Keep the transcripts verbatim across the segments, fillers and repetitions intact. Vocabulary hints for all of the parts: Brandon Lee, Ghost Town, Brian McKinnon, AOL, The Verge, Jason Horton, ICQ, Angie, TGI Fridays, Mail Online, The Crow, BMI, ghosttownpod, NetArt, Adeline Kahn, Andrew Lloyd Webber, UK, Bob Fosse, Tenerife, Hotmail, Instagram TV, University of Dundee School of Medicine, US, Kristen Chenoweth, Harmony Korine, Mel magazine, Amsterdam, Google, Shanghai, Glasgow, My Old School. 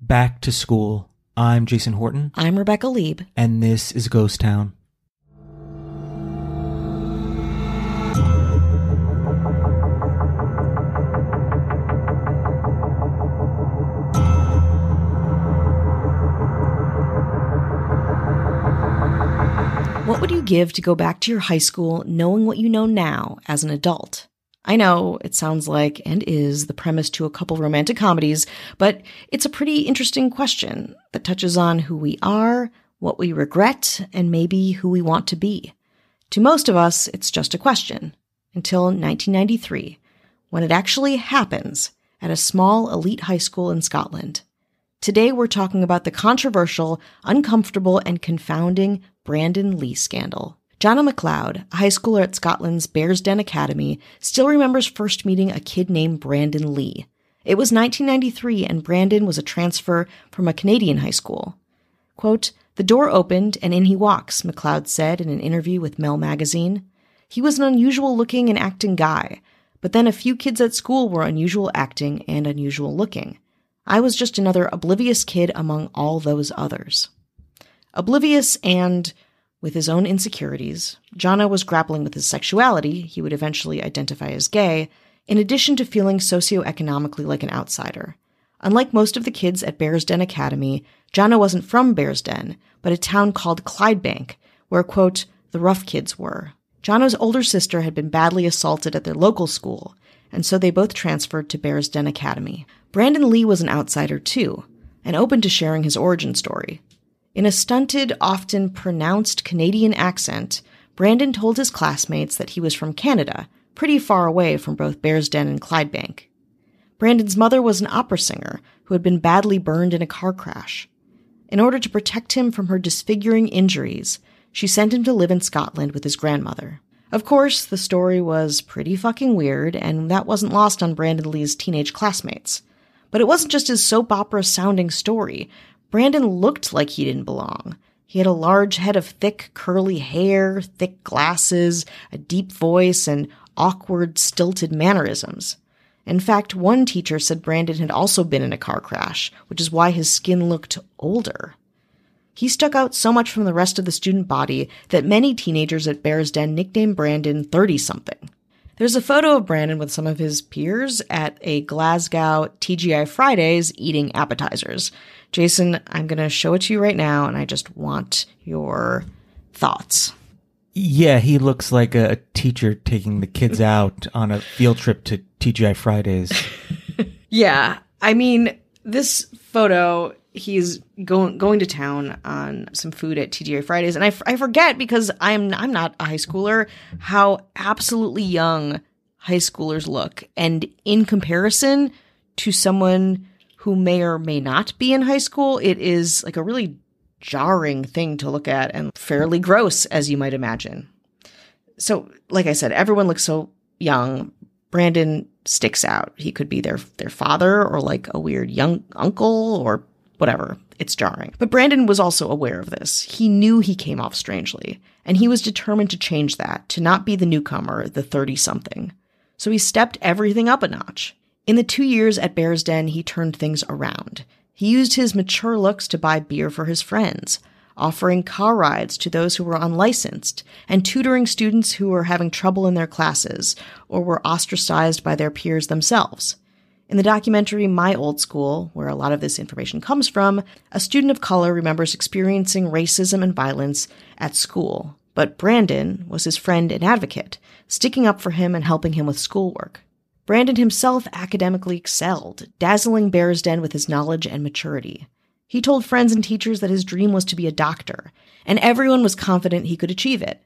Back to school. I'm Jason Horton. I'm Rebecca Lieb. And this is Ghost Town. What would you give to go back to your high school knowing what you know now as an adult? I know it sounds like and is the premise to a couple romantic comedies, but it's a pretty interesting question that touches on who we are, what we regret, and maybe who we want to be. To most of us, it's just a question, until nineteen ninety-three, when it actually happens at a small elite high school in Scotland. Today, we're talking about the controversial, uncomfortable, and confounding Brandon Lee scandal. Jono McLeod, a high schooler at Scotland's Bearsden Academy, still remembers first meeting a kid named Brandon Lee. It was nineteen ninety-three, and Brandon was a transfer from a Canadian high school. Quote, "The door opened, and in he walks," McLeod said in an interview with Mel magazine. "He was an unusual-looking and acting guy, but then a few kids at school were unusual acting and unusual looking. I was just another oblivious kid among all those others." Oblivious and... with his own insecurities, Jono was grappling with his sexuality, he would eventually identify as gay, in addition to feeling socioeconomically like an outsider. Unlike most of the kids at Bearsden Academy, Jono wasn't from Bearsden, but a town called Clydebank, where, quote, "the rough kids were." Jono's older sister had been badly assaulted at their local school, and so they both transferred to Bearsden Academy. Brandon Lee was an outsider too, and open to sharing his origin story. In a stunted, often pronounced Canadian accent, Brandon told his classmates that he was from Canada, pretty far away from both Bearsden and Clydebank. Brandon's mother was an opera singer who had been badly burned in a car crash. In order to protect him from her disfiguring injuries, she sent him to live in Scotland with his grandmother. Of course, the story was pretty fucking weird, and that wasn't lost on Brandon Lee's teenage classmates. But it wasn't just his soap opera-sounding story. Brandon looked like he didn't belong. He had a large head of thick, curly hair, thick glasses, a deep voice, and awkward, stilted mannerisms. In fact, one teacher said Brandon had also been in a car crash, which is why his skin looked older. He stuck out so much from the rest of the student body that many teenagers at Bearsden nicknamed Brandon thirty-something. There's a photo of Brandon with some of his peers at a Glasgow T G I Fridays eating appetizers. Jason, I'm going to show it to you right now, and I just want your thoughts. Yeah, he looks like a teacher taking the kids out on a field trip to T G I Fridays. Yeah, I mean, this photo, he's going going to town on some food at T G I Fridays, and I, f- I forget because I'm I'm not a high schooler how absolutely young high schoolers look, and in comparison to someone who may or may not be in high school, it is like a really jarring thing to look at and fairly gross, as you might imagine. So, like I said, everyone looks so young. Brandon sticks out. He could be their their father or like a weird young uncle or whatever. It's jarring. But Brandon was also aware of this. He knew he came off strangely, and he was determined to change that, to not be the newcomer, the thirty-something. So he stepped everything up a notch. In the two years at Bearsden, he turned things around. He used his mature looks to buy beer for his friends, offering car rides to those who were unlicensed, and tutoring students who were having trouble in their classes or were ostracized by their peers themselves. In the documentary My Old School, where a lot of this information comes from, a student of color remembers experiencing racism and violence at school, but Brandon was his friend and advocate, sticking up for him and helping him with schoolwork. Brandon himself academically excelled, dazzling Bearsden with his knowledge and maturity. He told friends and teachers that his dream was to be a doctor, and everyone was confident he could achieve it.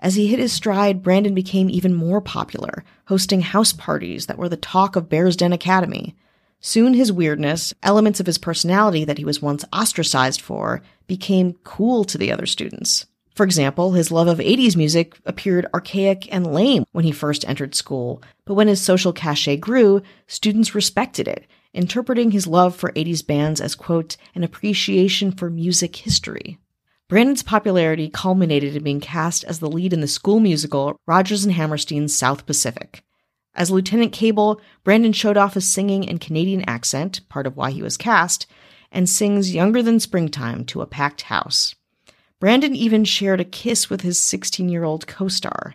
As he hit his stride, Brandon became even more popular, hosting house parties that were the talk of Bearsden Academy. Soon his weirdness, elements of his personality that he was once ostracized for, became cool to the other students. For example, his love of eighties music appeared archaic and lame when he first entered school, but when his social cachet grew, students respected it, interpreting his love for eighties bands as, quote, an appreciation for music history. Brandon's popularity culminated in being cast as the lead in the school musical Rodgers and Hammerstein's South Pacific. As Lieutenant Cable, Brandon showed off his singing and Canadian accent, part of why he was cast, and sings Younger Than Springtime to a packed house. Brandon even shared a kiss with his sixteen-year-old co-star.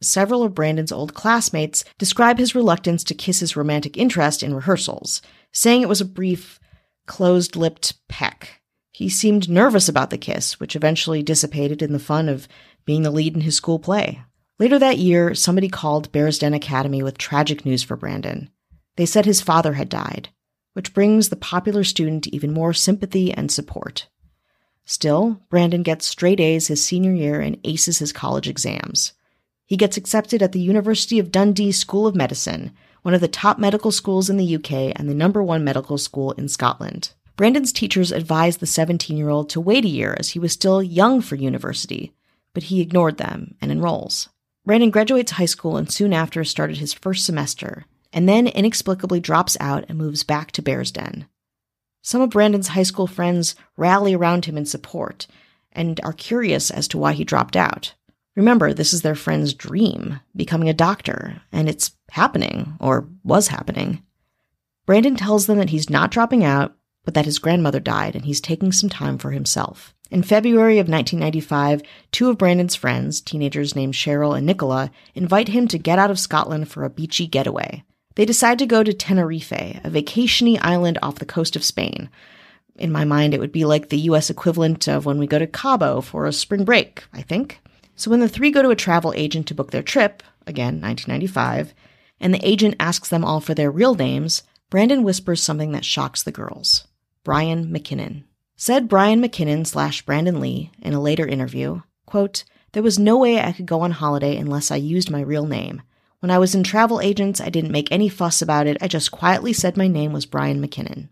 Several of Brandon's old classmates describe his reluctance to kiss his romantic interest in rehearsals, saying it was a brief, closed-lipped peck. He seemed nervous about the kiss, which eventually dissipated in the fun of being the lead in his school play. Later that year, somebody called Bearsden Academy with tragic news for Brandon. They said his father had died, which brings the popular student even more sympathy and support. Still, Brandon gets straight A's his senior year and aces his college exams. He gets accepted at the University of Dundee School of Medicine, one of the top medical schools in the U K and the number one medical school in Scotland. Brandon's teachers advised the seventeen-year-old to wait a year as he was still young for university, but he ignored them and enrolls. Brandon graduates high school and soon after started his first semester, and then inexplicably drops out and moves back to Bearsden. Some of Brandon's high school friends rally around him in support and are curious as to why he dropped out. Remember, this is their friend's dream, becoming a doctor, and it's happening, or was happening. Brandon tells them that he's not dropping out, but that his grandmother died and he's taking some time for himself. In February of nineteen ninety-five, two of Brandon's friends, teenagers named Cheryl and Nicola, invite him to get out of Scotland for a beachy getaway. They decide to go to Tenerife, a vacationy island off the coast of Spain. In my mind, it would be like the U S equivalent of when we go to Cabo for a spring break, I think. So when the three go to a travel agent to book their trip, again, nineteen ninety-five, and the agent asks them all for their real names, Brandon whispers something that shocks the girls. Brian McKinnon. Said Brian McKinnon slash Brandon Lee in a later interview, quote, there was no way I could go on holiday unless I used my real name. When I was in travel agents, I didn't make any fuss about it. I just quietly said my name was Brian McKinnon.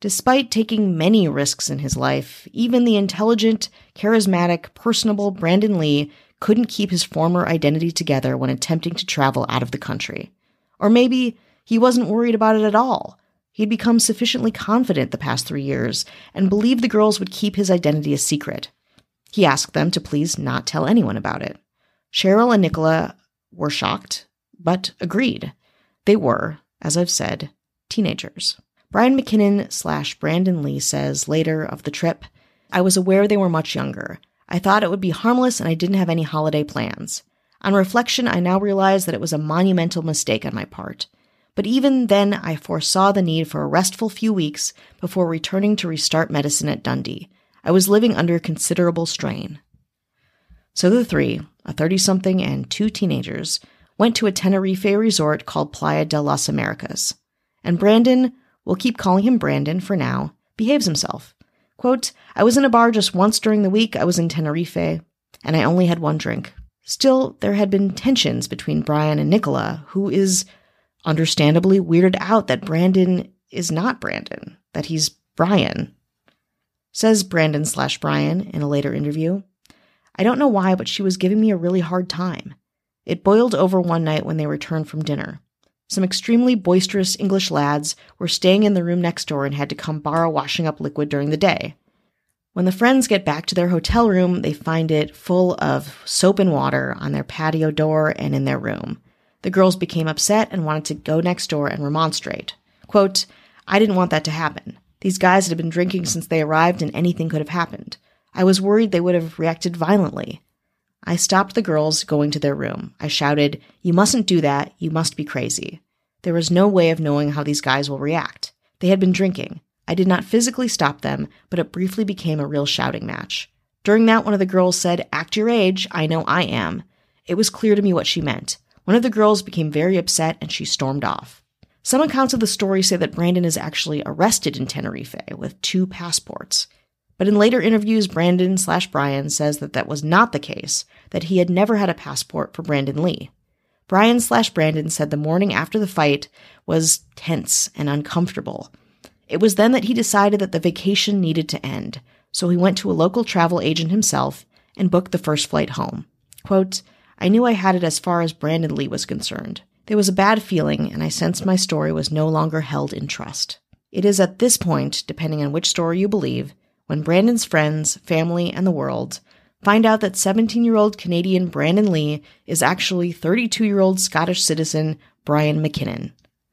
Despite taking many risks in his life, even the intelligent, charismatic, personable Brandon Lee couldn't keep his former identity together when attempting to travel out of the country. Or maybe he wasn't worried about it at all. He'd become sufficiently confident the past three years and believed the girls would keep his identity a secret. He asked them to please not tell anyone about it. Cheryl and Nicola were shocked, but agreed. They were, as I've said, teenagers. Brian McKinnon slash Brandon Lee says later of the trip, I was aware they were much younger. I thought it would be harmless and I didn't have any holiday plans. On reflection, I now realize that it was a monumental mistake on my part. But even then, I foresaw the need for a restful few weeks before returning to restart medicine at Dundee. I was living under considerable strain. So the three, a thirty-something and two teenagers, went to a Tenerife resort called Playa de las Americas. And Brandon, we'll keep calling him Brandon for now, behaves himself. Quote, I was in a bar just once during the week I was in Tenerife, and I only had one drink. Still, there had been tensions between Brian and Nicola, who is understandably weirded out that Brandon is not Brandon, that he's Brian. Says Brandon slash Brian in a later interview, I don't know why, but she was giving me a really hard time. It boiled over one night when they returned from dinner. Some extremely boisterous English lads were staying in the room next door and had to come borrow washing up liquid during the day. When the friends get back to their hotel room, they find it full of soap and water on their patio door and in their room. The girls became upset and wanted to go next door and remonstrate. Quote, I didn't want that to happen. These guys had been drinking since they arrived and anything could have happened. I was worried they would have reacted violently. I stopped the girls going to their room. I shouted, you mustn't do that. You must be crazy. There was no way of knowing how these guys will react. They had been drinking. I did not physically stop them, but it briefly became a real shouting match. During that, one of the girls said, "Act your age, I know I am." It was clear to me what she meant. One of the girls became very upset and she stormed off. Some accounts of the story say that Brandon is actually arrested in Tenerife with two passports. But in later interviews, Brandon slash Brian says that that was not the case, that he had never had a passport for Brandon Lee. Brian slash Brandon said the morning after the fight was tense and uncomfortable. It was then that he decided that the vacation needed to end, so he went to a local travel agent himself and booked the first flight home. Quote, "I knew I had it as far as Brandon Lee was concerned. There was a bad feeling, and I sensed my story was no longer held in trust." It is at this point, depending on which story you believe, when Brandon's friends, family, and the world find out that seventeen-year-old Canadian Brandon Lee is actually thirty-two-year-old Scottish citizen Brian McKinnon.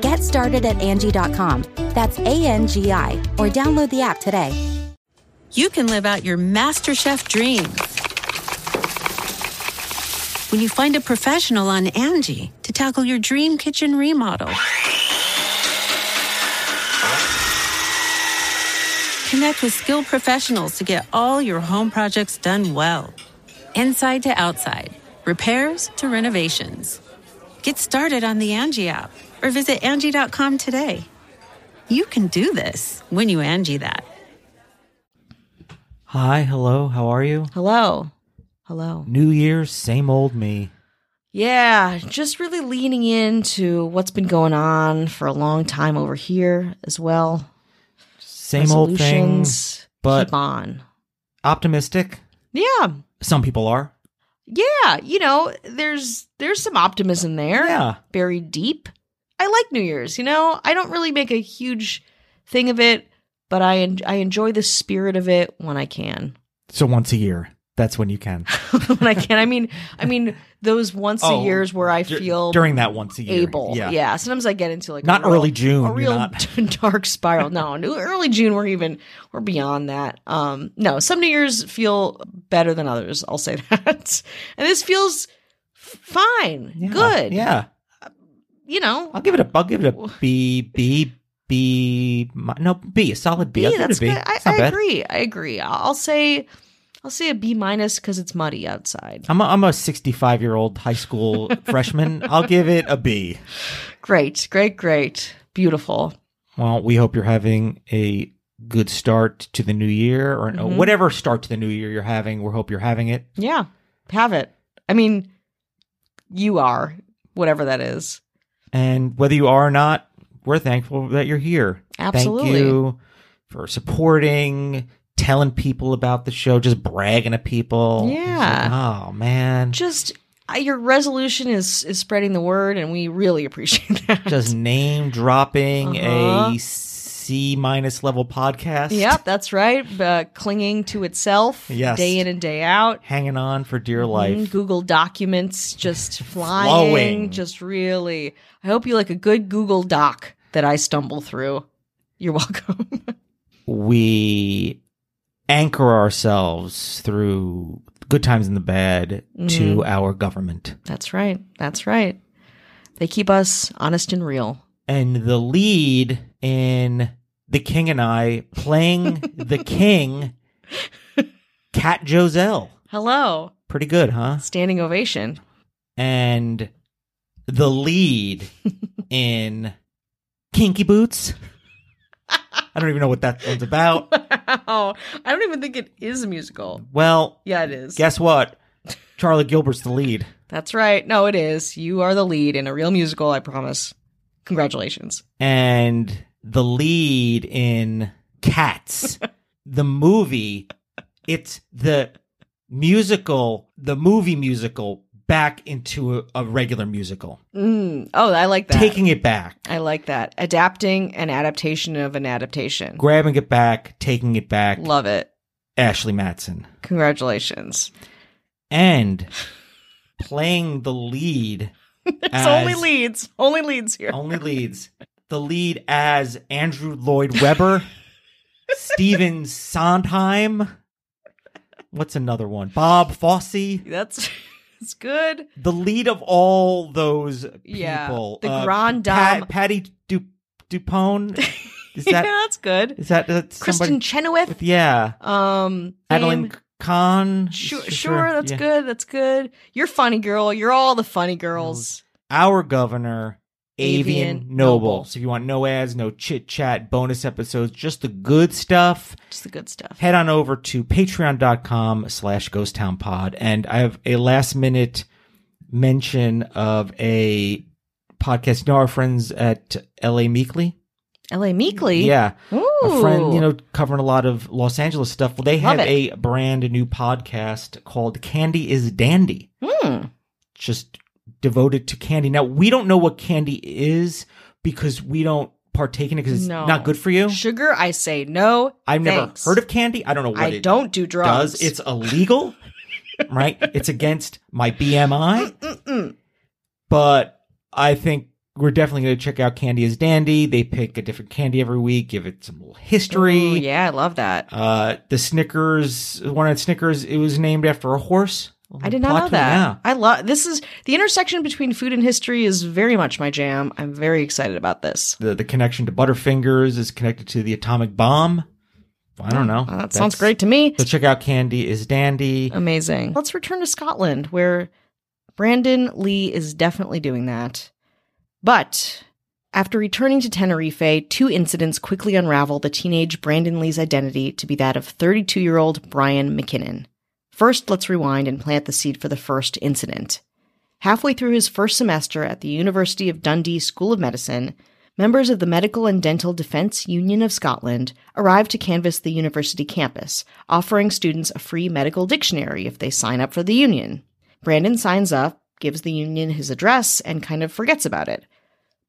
Get started at Angie dot com. That's A N G I, or download the app today. You can live out your MasterChef dream when you find a professional on Angie to tackle your dream kitchen remodel. Connect with skilled professionals to get all your home projects done well. Inside to outside, repairs to renovations. Get started on the Angie app or visit Angie dot com today. You can do this when you Angie that. Hi, hello, how are you? Hello, hello. New Year, same old me. Yeah, just really leaning into what's been going on for a long time over here as well. Same old things, but keep on. Optimistic? Yeah. Some people are. Yeah, you know, there's there's some optimism there. Yeah. Buried deep. I like New Year's, you know? I don't really make a huge thing of it, but I en- I enjoy the spirit of it when I can. So once a year, that's when you can. When I can. I mean, I mean those once oh, a years where I feel during that once a year able. Yeah. yeah. Sometimes I get into like not a real, early June, a real not... dark spiral. No, early June we're even we're beyond that. Um, no, some New Year's feel better than others. I'll say that. And this feels fine, yeah, good, yeah. You know, I'll give it a. I'll give it a B, B, B. No, B, a solid B. B, I'll give that's it a B. Good. I, I agree. I agree. I'll say, I'll say a B minus because it's muddy outside. I'm a, I'm a sixty-five year old high school freshman. I'll give it a B. Great, great, great, beautiful. Well, we hope you're having a good start to the new year, or mm-hmm. whatever start to the new year you're having. We hope you're having it. Yeah, have it. I mean, you are whatever that is. And whether you are or not, we're thankful that you're here. Absolutely. Thank you for supporting, telling people about the show, just bragging to people. Yeah. Like, oh, man. Just uh, your resolution is, is spreading the word, and we really appreciate that. Just name dropping uh-huh. a C-minus level podcast. Yep, that's right. Uh, clinging to itself yes. day in and day out. Hanging on for dear life. Mm, Google documents just flying. Flowing. Just really... I hope you like a good Google Doc that I stumble through. You're welcome. We anchor ourselves through good times and the bad mm. to our government. That's right. That's right. They keep us honest and real. And the lead in The King and I playing the king, Cat Joselle. Hello. Pretty good, huh? Standing ovation. And... the lead in Kinky Boots. I don't even know what that one's about. Wow. I don't even think it is a musical. Well, yeah, it is. Guess what? Charlie Gilbert's the lead. That's right. No, it is. You are the lead in a real musical, I promise. Congratulations. And the lead in Cats, the movie. It's the musical, the movie musical back into a, a regular musical. Mm. Oh, I like that. Taking it back. I like that. Adapting an adaptation of an adaptation. Grabbing it back, taking it back. Love it. Ashley Madsen. Congratulations. And playing the lead. It's only leads. Only leads here. Only leads. The lead as Andrew Lloyd Webber, Stephen Sondheim. What's another one? Bob Fosse. That's, that's good. The lead of all those people. Yeah, the uh, grand dame. Pa- Patty du- Dupone. Is that, yeah, that's good. Is that uh, Kristen Chenoweth? Yeah. Um, Adeline Kahn. Sure, sure, sure. That's yeah. good. That's good. You're funny girl. You're all the funny girls. Our governor, Avian, Avian Noble. Noble. So if you want no ads, no chit chat, bonus episodes, just the good stuff. Just the good stuff. Head on over to patreon.com slash ghosttownpod. And I have a last minute mention of a podcast. You know our friends at L A Meekly? L A Meekly? Yeah. Ooh. A friend, you know, covering a lot of Los Angeles stuff. Well, they have a brand new podcast called Candy is Dandy. Mm. Just devoted to candy. Now, we don't know what candy is because we don't partake in it because it's no. not good for you. Sugar, I say no. I've thanks. never heard of candy. I don't know what I it don't do drugs. Does. It's illegal, right? It's against my B M I. Mm-mm-mm. But I think we're definitely going to check out Candy is Dandy. They pick a different candy every week, give it some little history. Ooh, yeah, I love that. Uh, the Snickers, one of the Snickers, it was named after a horse. I did not know that. Yeah. I love this is the intersection between food and history is very much my jam. I'm very excited about this. The the connection to Butterfingers is connected to the atomic bomb. I don't know. Uh, that sounds great to me. So check out Candy is Dandy. Amazing. Let's return to Scotland, where Brandon Lee is definitely doing that. But after returning to Tenerife, two incidents quickly unravel the teenage Brandon Lee's identity to be that of thirty-two-year-old Brian McKinnon. First, let's rewind and plant the seed for the first incident. Halfway through his first semester at the University of Dundee School of Medicine, members of the Medical and Dental Defense Union of Scotland arrived to canvass the university campus, offering students a free medical dictionary if they sign up for the union. Brandon signs up, gives the union his address, and kind of forgets about it.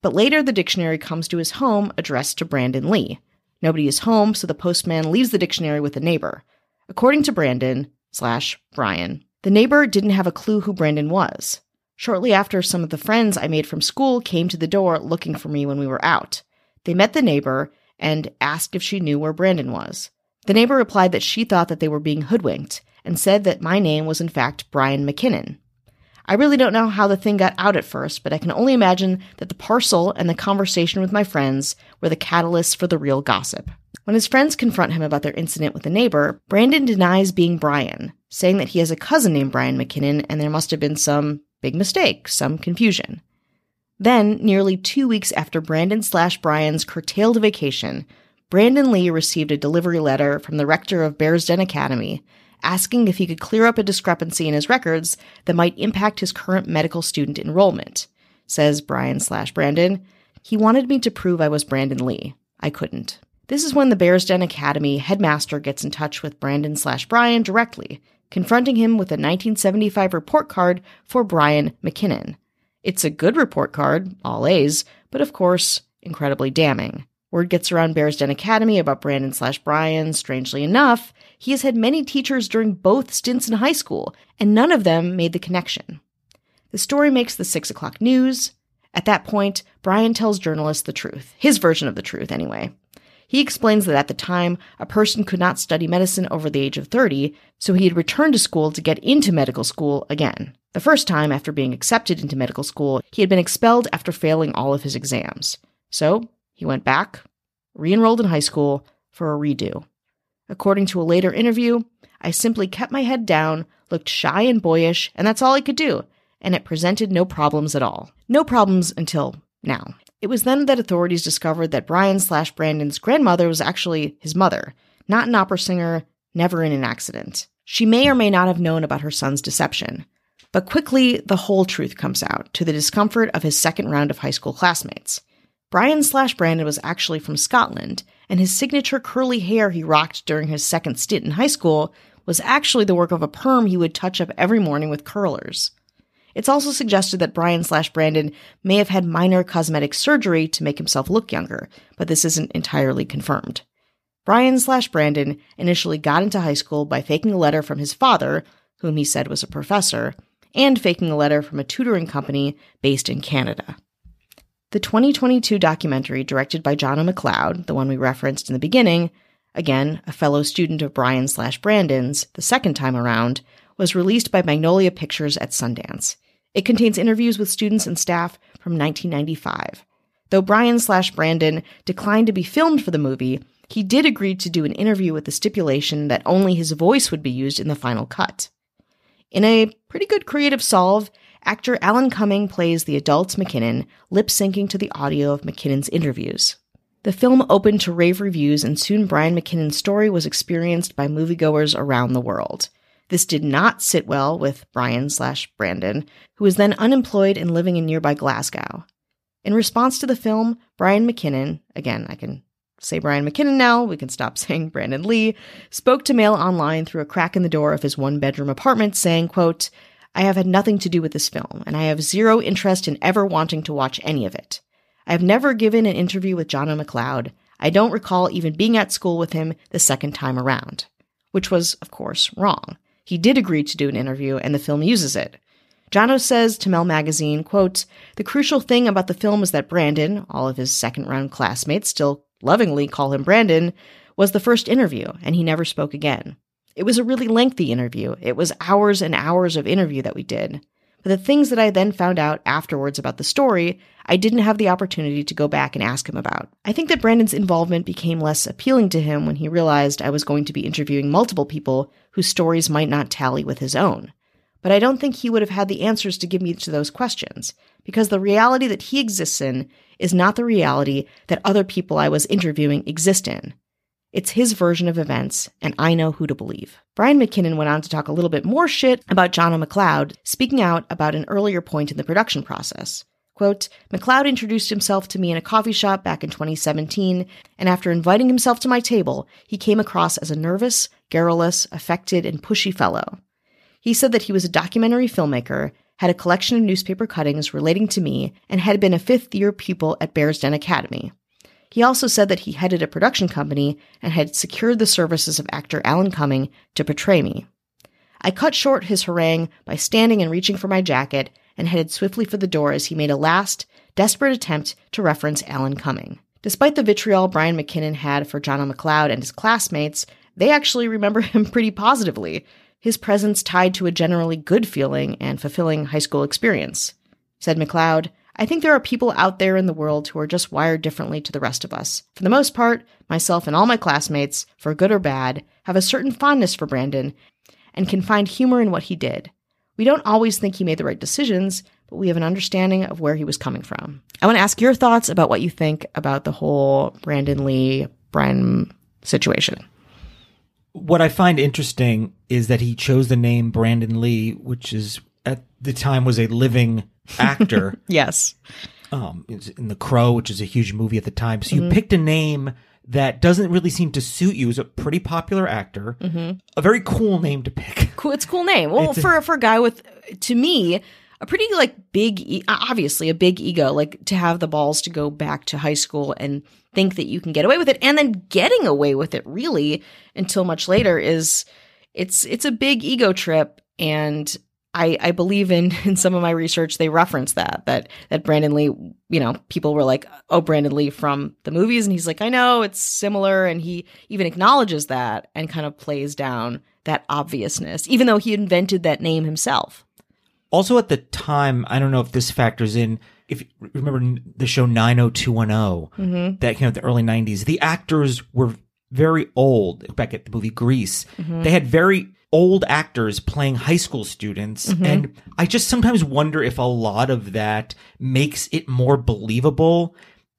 But later, the dictionary comes to his home, addressed to Brandon Lee. Nobody is home, so the postman leaves the dictionary with a neighbor. According to Brandon... slash Brian. The neighbor didn't have a clue who Brandon was. Shortly after, some of the friends I made from school came to the door looking for me when we were out. They met the neighbor and asked if she knew where Brandon was. The neighbor replied that she thought that they were being hoodwinked and said that my name was in fact Brian McKinnon. I really don't know how the thing got out at first, but I can only imagine that the parcel and the conversation with my friends were the catalysts for the real gossip. When his friends confront him about their incident with the neighbor, Brandon denies being Brian, saying that he has a cousin named Brian McKinnon and there must have been some big mistake, some confusion. Then, nearly two weeks after Brandon slash Brian's curtailed vacation, Brandon Lee received a delivery letter from the rector of Bearsden Academy asking if he could clear up a discrepancy in his records that might impact his current medical student enrollment. Says Brian slash Brandon, he wanted me to prove I was Brandon Lee. I couldn't. This is when the Bearsden Academy headmaster gets in touch with Brandon slash Brian directly, confronting him with a nineteen seventy-five report card for Brian McKinnon. It's a good report card, all A's, but of course, incredibly damning. Word gets around Bearsden Academy about Brandon slash Brian. Strangely enough, he has had many teachers during both stints in high school, and none of them made the connection. The story makes the six o'clock news. At that point, Brian tells journalists the truth, his version of the truth anyway. He explains that at the time, a person could not study medicine over the age of thirty, so he had returned to school to get into medical school again. The first time, after being accepted into medical school, he had been expelled after failing all of his exams. So he went back, re-enrolled in high school for a redo. According to a later interview, I simply kept my head down, looked shy and boyish, and that's all I could do, and it presented no problems at all. No problems until now. It was then that authorities discovered that Brian slash Brandon's grandmother was actually his mother, not an opera singer, never in an accident. She may or may not have known about her son's deception, but quickly the whole truth comes out, to the discomfort of his second round of high school classmates. Brian slash Brandon was actually from Scotland, and his signature curly hair he rocked during his second stint in high school was actually the work of a perm he would touch up every morning with curlers. It's also suggested that Brian slash Brandon may have had minor cosmetic surgery to make himself look younger, but this isn't entirely confirmed. Brian slash Brandon initially got into high school by faking a letter from his father, whom he said was a professor, and faking a letter from a tutoring company based in Canada. The twenty twenty-two documentary directed by Jono McLeod, the one we referenced in the beginning, again, a fellow student of Brian slash Brandon's, the second time around, was released by Magnolia Pictures at Sundance. It contains interviews with students and staff from nineteen ninety-five. Though Brian slash Brandon declined to be filmed for the movie, he did agree to do an interview with the stipulation that only his voice would be used in the final cut. In a pretty good creative solve, actor Alan Cumming plays the adult McKinnon, lip-syncing to the audio of McKinnon's interviews. The film opened to rave reviews, and soon Brian McKinnon's story was experienced by moviegoers around the world. This did not sit well with Brian slash Brandon, who was then unemployed and living in nearby Glasgow. In response to the film, Brian McKinnon, again, I can say Brian McKinnon now, we can stop saying Brandon Lee, spoke to Mail Online through a crack in the door of his one-bedroom apartment saying, quote, "I have had nothing to do with this film, and I have zero interest in ever wanting to watch any of it. I have never given an interview with Jono McLeod. I don't recall even being at school with him the second time around," which was, of course, wrong. He did agree to do an interview, and the film uses it. Jono says to Mel magazine, quote, "The crucial thing about the film was that Brandon, all of his second-round classmates still lovingly call him Brandon, was the first interview, and he never spoke again. It was a really lengthy interview. It was hours and hours of interview that we did. But the things that I then found out afterwards about the story, I didn't have the opportunity to go back and ask him about. I think that Brandon's involvement became less appealing to him when he realized I was going to be interviewing multiple people whose stories might not tally with his own. But I don't think he would have had the answers to give me to those questions, because the reality that he exists in is not the reality that other people I was interviewing exist in. It's his version of events, and I know who to believe." Brian McKinnon went on to talk a little bit more shit about Jono McLeod, speaking out about an earlier point in the production process. Quote, "McLeod introduced himself to me in a coffee shop back in twenty seventeen, and after inviting himself to my table, he came across as a nervous, garrulous, affected, and pushy fellow. He said that he was a documentary filmmaker, had a collection of newspaper cuttings relating to me, and had been a fifth-year pupil at Bearsden Academy. He also said that he headed a production company and had secured the services of actor Alan Cumming to portray me. I cut short his harangue by standing and reaching for my jacket and headed swiftly for the door as he made a last, desperate attempt to reference Alan Cumming." Despite the vitriol Brian McKinnon had for Jono McLeod and his classmates, they actually remember him pretty positively, his presence tied to a generally good feeling and fulfilling high school experience. Said McLeod, "I think there are people out there in the world who are just wired differently to the rest of us. For the most part, myself and all my classmates, for good or bad, have a certain fondness for Brandon and can find humor in what he did. We don't always think he made the right decisions, but we have an understanding of where he was coming from." I want to ask your thoughts about what you think about the whole Brandon Lee, Brian situation. What I find interesting is that he chose the name Brandon Lee, which is at the time was a living actor. Yes. Um, in The Crow, which is a huge movie at the time. So mm-hmm. you picked a name that doesn't really seem to suit you. He's a pretty popular actor. Mm-hmm. A very cool name to pick. Cool, it's a cool name. Well, it's for a, for a guy with, to me, a pretty like big, e- obviously a big ego, like to have the balls to go back to high school and think that you can get away with it. And then getting away with it really until much later is, it's it's a big ego trip. And I, I believe in, in some of my research, they reference that, that, that Brandon Lee, you know, people were like, "Oh, Brandon Lee from the movies." And he's like, "I know it's similar." And he even acknowledges that and kind of plays down that obviousness, even though he invented that name himself. Also at the time, I don't know if this factors in, if you remember the show nine oh two one oh, mm-hmm. that came out in the early nineties, the actors were very old. Back at the movie Grease, mm-hmm. they had very old actors playing high school students. Mm-hmm. And I just sometimes wonder if a lot of that makes it more believable.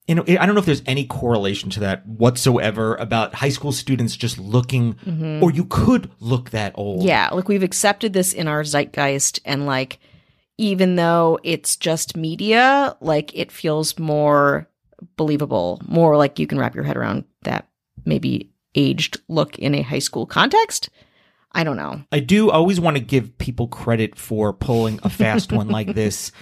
You know, I don't know if there's any correlation to that whatsoever about high school students just looking, mm-hmm. or you could look that old. Yeah, like we've accepted this in our zeitgeist, and like, even though it's just media, like it feels more believable, more like you can wrap your head around that maybe aged look in a high school context. I don't know. I do always want to give people credit for pulling a fast one like this,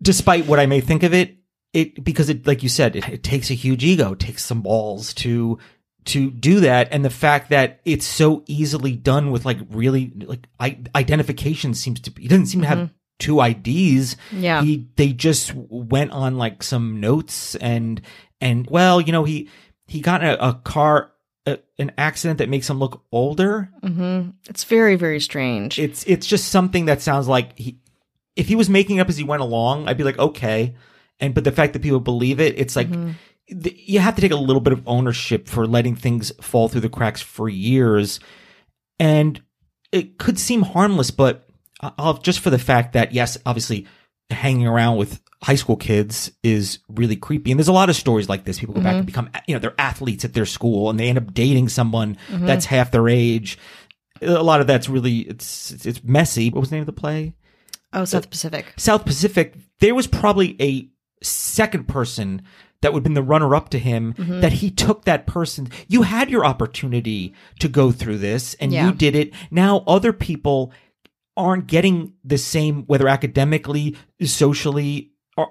despite what I may think of it. It because it, like you said, it, it takes a huge ego, it takes some balls to to do that, and the fact that it's so easily done with like really like I, identification seems to be. He doesn't seem mm-hmm. to have two I Ds. Yeah, he, they just went on like some notes and and well, you know, he he got in a, a car. A, an accident that makes him look older. Mm-hmm. It's very, very strange. It's it's just something that sounds like he, if he was making it up as he went along, I'd be like, okay. And but the fact that people believe it, it's like mm-hmm. th- you have to take a little bit of ownership for letting things fall through the cracks for years. And it could seem harmless, but I'll, just for the fact that yes, obviously hanging around with high school kids is really creepy. And there's a lot of stories like this. People go mm-hmm. back and become, you know, they're athletes at their school and they end up dating someone mm-hmm. that's half their age. A lot of that's really, it's, it's messy. What was the name of the play? Oh, South uh, Pacific. South Pacific. There was probably a second person that would have been the runner up to him mm-hmm. that he took that person. You had your opportunity to go through this and yeah. you did it. Now other people aren't getting the same, whether academically, socially,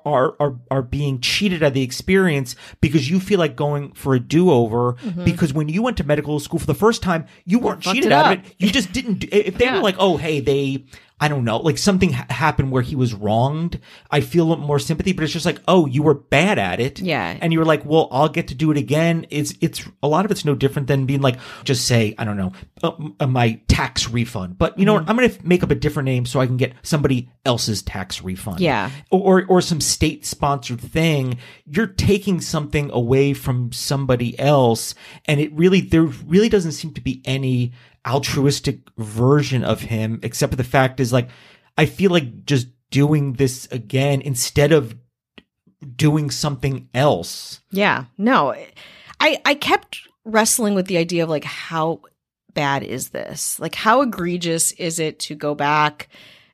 Are, are are being cheated at the experience because you feel like going for a do-over mm-hmm. because when you went to medical school for the first time, you weren't Fucked cheated out of it. You just didn't. Do, if they yeah. were like, oh, hey, they, I don't know, like something ha- happened where he was wronged, I feel more sympathy, but it's just like, oh, you were bad at it. Yeah. And you were like, well, I'll get to do it again. It's, it's, a lot of it's no different than being like, just say, I don't know, uh, my tax refund. But you know mm-hmm. what? I'm going to make up a different name so I can get somebody else's tax refund. Yeah. Or, or some state sponsored thing. You're taking something away from somebody else. And it really, there really doesn't seem to be any altruistic version of him, except for the fact is like, I feel like just doing this again instead of doing something else. Yeah, no, I, I kept wrestling with the idea of like, how bad is this? Like, how egregious is it to go back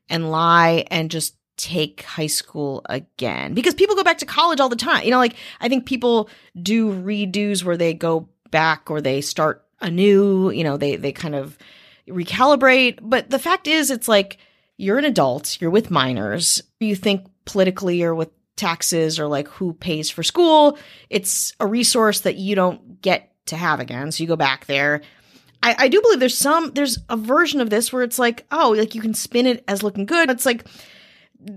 and lie and just take high school again? Because people go back to college all the time. You know, like I think people do redos where they go back or they start anew, you know, they, they kind of recalibrate. But the fact is, it's like, you're an adult, you're with minors, you think politically or with taxes or like who pays for school. It's a resource that you don't get to have again. So you go back there. I, I do believe there's some, there's a version of this where it's like, oh, like you can spin it as looking good. It's like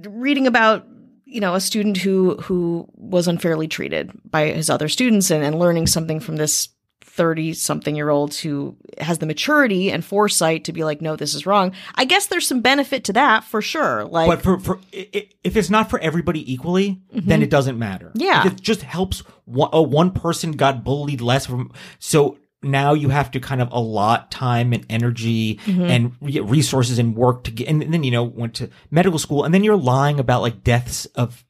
reading about, you know, a student who, who was unfairly treated by his other students and, and learning something from this thirty-something-year-old who has the maturity and foresight to be like, no, this is wrong. I guess there's some benefit to that for sure. Like, but for, for if it's not for everybody equally, mm-hmm. then it doesn't matter. Yeah, if it just helps. One, oh, one person got bullied less, from, so now you have to kind of allot time and energy mm-hmm. and resources and work to get. And then you know went to medical school, and then you're lying about like deaths of.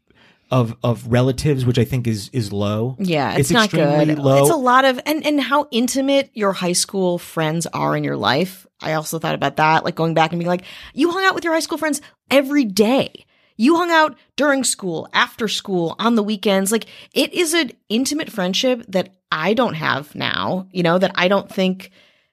of of relatives, which I think is is low. Yeah, it's, it's not good. Low. It's a lot of and and how intimate your high school friends are in your life. I also thought about that, like going back and being like, you hung out with your high school friends every day. You hung out during school, after school, on the weekends. Like it is an intimate friendship that I don't have now, you know, that I don't think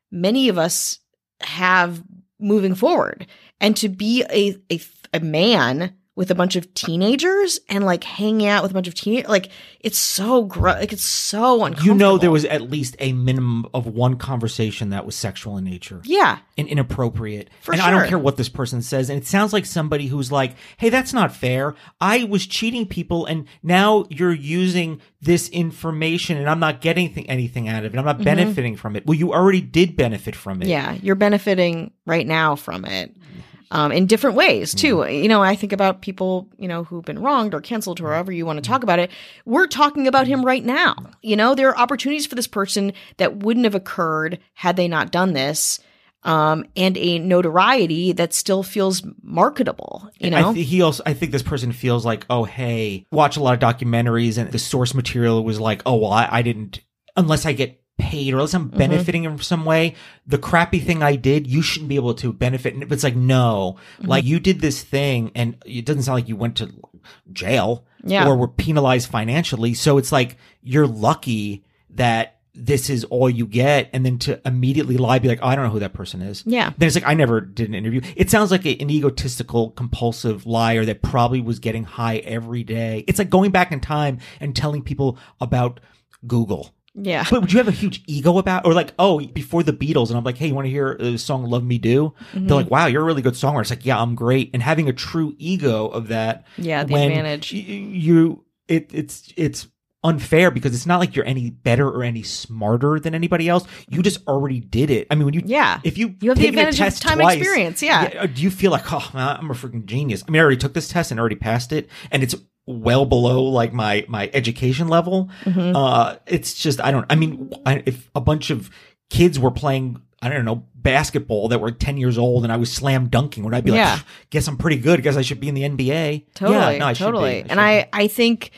many of us have moving forward. And to be a a, a man with a bunch of teenagers and like hanging out with a bunch of teenagers. Like it's so gross. Like it's so uncomfortable. You know, there was at least a minimum of one conversation that was sexual in nature. Yeah. And inappropriate. For and sure. I don't care what this person says. And it sounds like somebody who's like, hey, that's not fair. I was cheating people and now you're using this information and I'm not getting anything, anything out of it. I'm not benefiting mm-hmm. from it. Well, you already did benefit from it. Yeah. You're benefiting right now from it. Um, in different ways, too. Mm. You know, I think about people, you know, who've been wronged or canceled or however you want to talk about it. We're talking about him right now. You know, there are opportunities for this person that wouldn't have occurred had they not done this. Um, and a notoriety that still feels marketable, you know? I th- he also, I think this person feels like, oh, hey, watch a lot of documentaries and the source material was like, oh, well, I, I didn't, unless I get paid or else I'm benefiting mm-hmm. in some way, the crappy thing I did, you shouldn't be able to benefit. And it's like, no, mm-hmm. like you did this thing and it doesn't sound like you went to jail yeah. or were penalized financially. So it's like, you're lucky that this is all you get, and then to immediately lie, be like, oh, I don't know who that person is. Yeah. Then it's like, I never did an interview. It sounds like a, an egotistical, compulsive liar that probably was getting high every day. It's like going back in time and telling people about Google. Yeah. But would you have a huge ego about, or like, oh, before the Beatles, and I'm like, hey, you want to hear the song Love Me Do? Mm-hmm. They're like, wow, you're a really good songwriter. It's like, yeah, I'm great. And having a true ego of that. Yeah, the advantage. You, it, it's, it's, unfair, because it's not like you're any better or any smarter than anybody else. You just already did it. I mean, when you yeah, if you you have the advantage of time and experience, yeah. yeah. Do you feel like, oh, man, I'm a freaking genius? I mean, I already took this test and already passed it, and it's well below like my my education level. Mm-hmm. Uh, it's just I don't. I mean, I, if a bunch of kids were playing, I don't know, basketball that were ten years old, and I was slam dunking, would I be yeah. like, guess I'm pretty good. Guess I should be in the N B A. Totally, yeah, no, I totally. Should be. I should and I be. I think.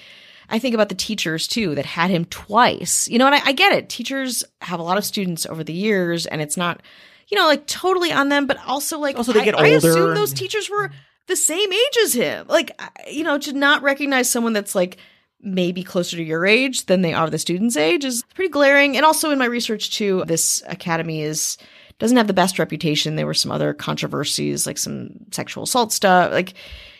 I think about the teachers, too, that had him twice. You know, and I, I get it. Teachers have a lot of students over the years, and it's not, you know, like totally on them, but also like also they I, get older. I assume those teachers were the same age as him. Like, you know, to not recognize someone that's like maybe closer to your age than they are the student's age is pretty glaring. And also in my research, too, this academy is doesn't have the best reputation. There were some other controversies, like some sexual assault stuff. Like,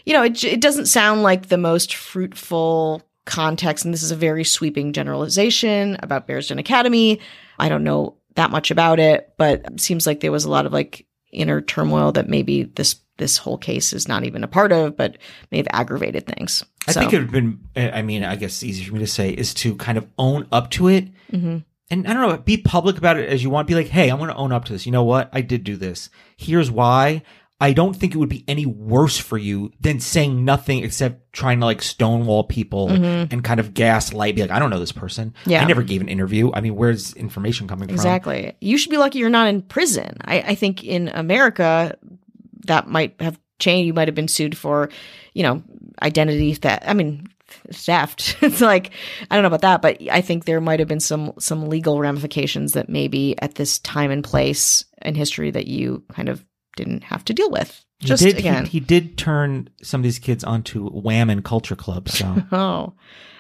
you know, it, it doesn't sound like the most fruitful context, and this is a very sweeping generalization about Bearsden Academy. I don't know that much about it, but it seems like there was a lot of like inner turmoil that maybe this this whole case is not even a part of, but may have aggravated things. I so. think it would have been, I mean, I guess easy for me to say is to kind of own up to it. Mm-hmm. And I don't know, be public about it as you want. Be like, hey, I'm going to own up to this. You know what? I did do this. Here's why. I don't think it would be any worse for you than saying nothing except trying to like stonewall people mm-hmm. and kind of gaslight, be like, I don't know this person. Yeah. I never gave an interview. I mean, where's information coming exactly. from? Exactly. You should be lucky you're not in prison. I, I think in America, that might have changed. You might have been sued for, you know, identity theft. I mean, theft. It's like, I don't know about that, but I think there might have been some some legal ramifications that maybe at this time and place in history that you kind of didn't have to deal with. Just he did, again, he, he did turn some of these kids onto Wham and Culture Club. So, oh,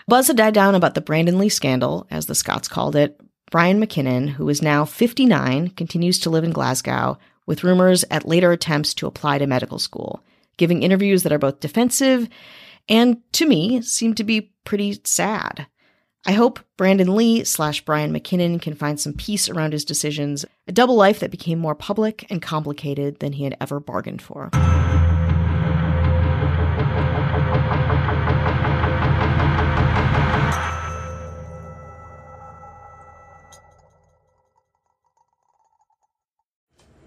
buzz had died down about the Brandon Lee scandal, as the Scots called it. Brian McKinnon, who is now fifty-nine, continues to live in Glasgow, with rumors at later attempts to apply to medical school, giving interviews that are both defensive and, to me, seem to be pretty sad. I hope Brandon Lee slash Brian McKinnon can find some peace around his decisions, a double life that became more public and complicated than he had ever bargained for.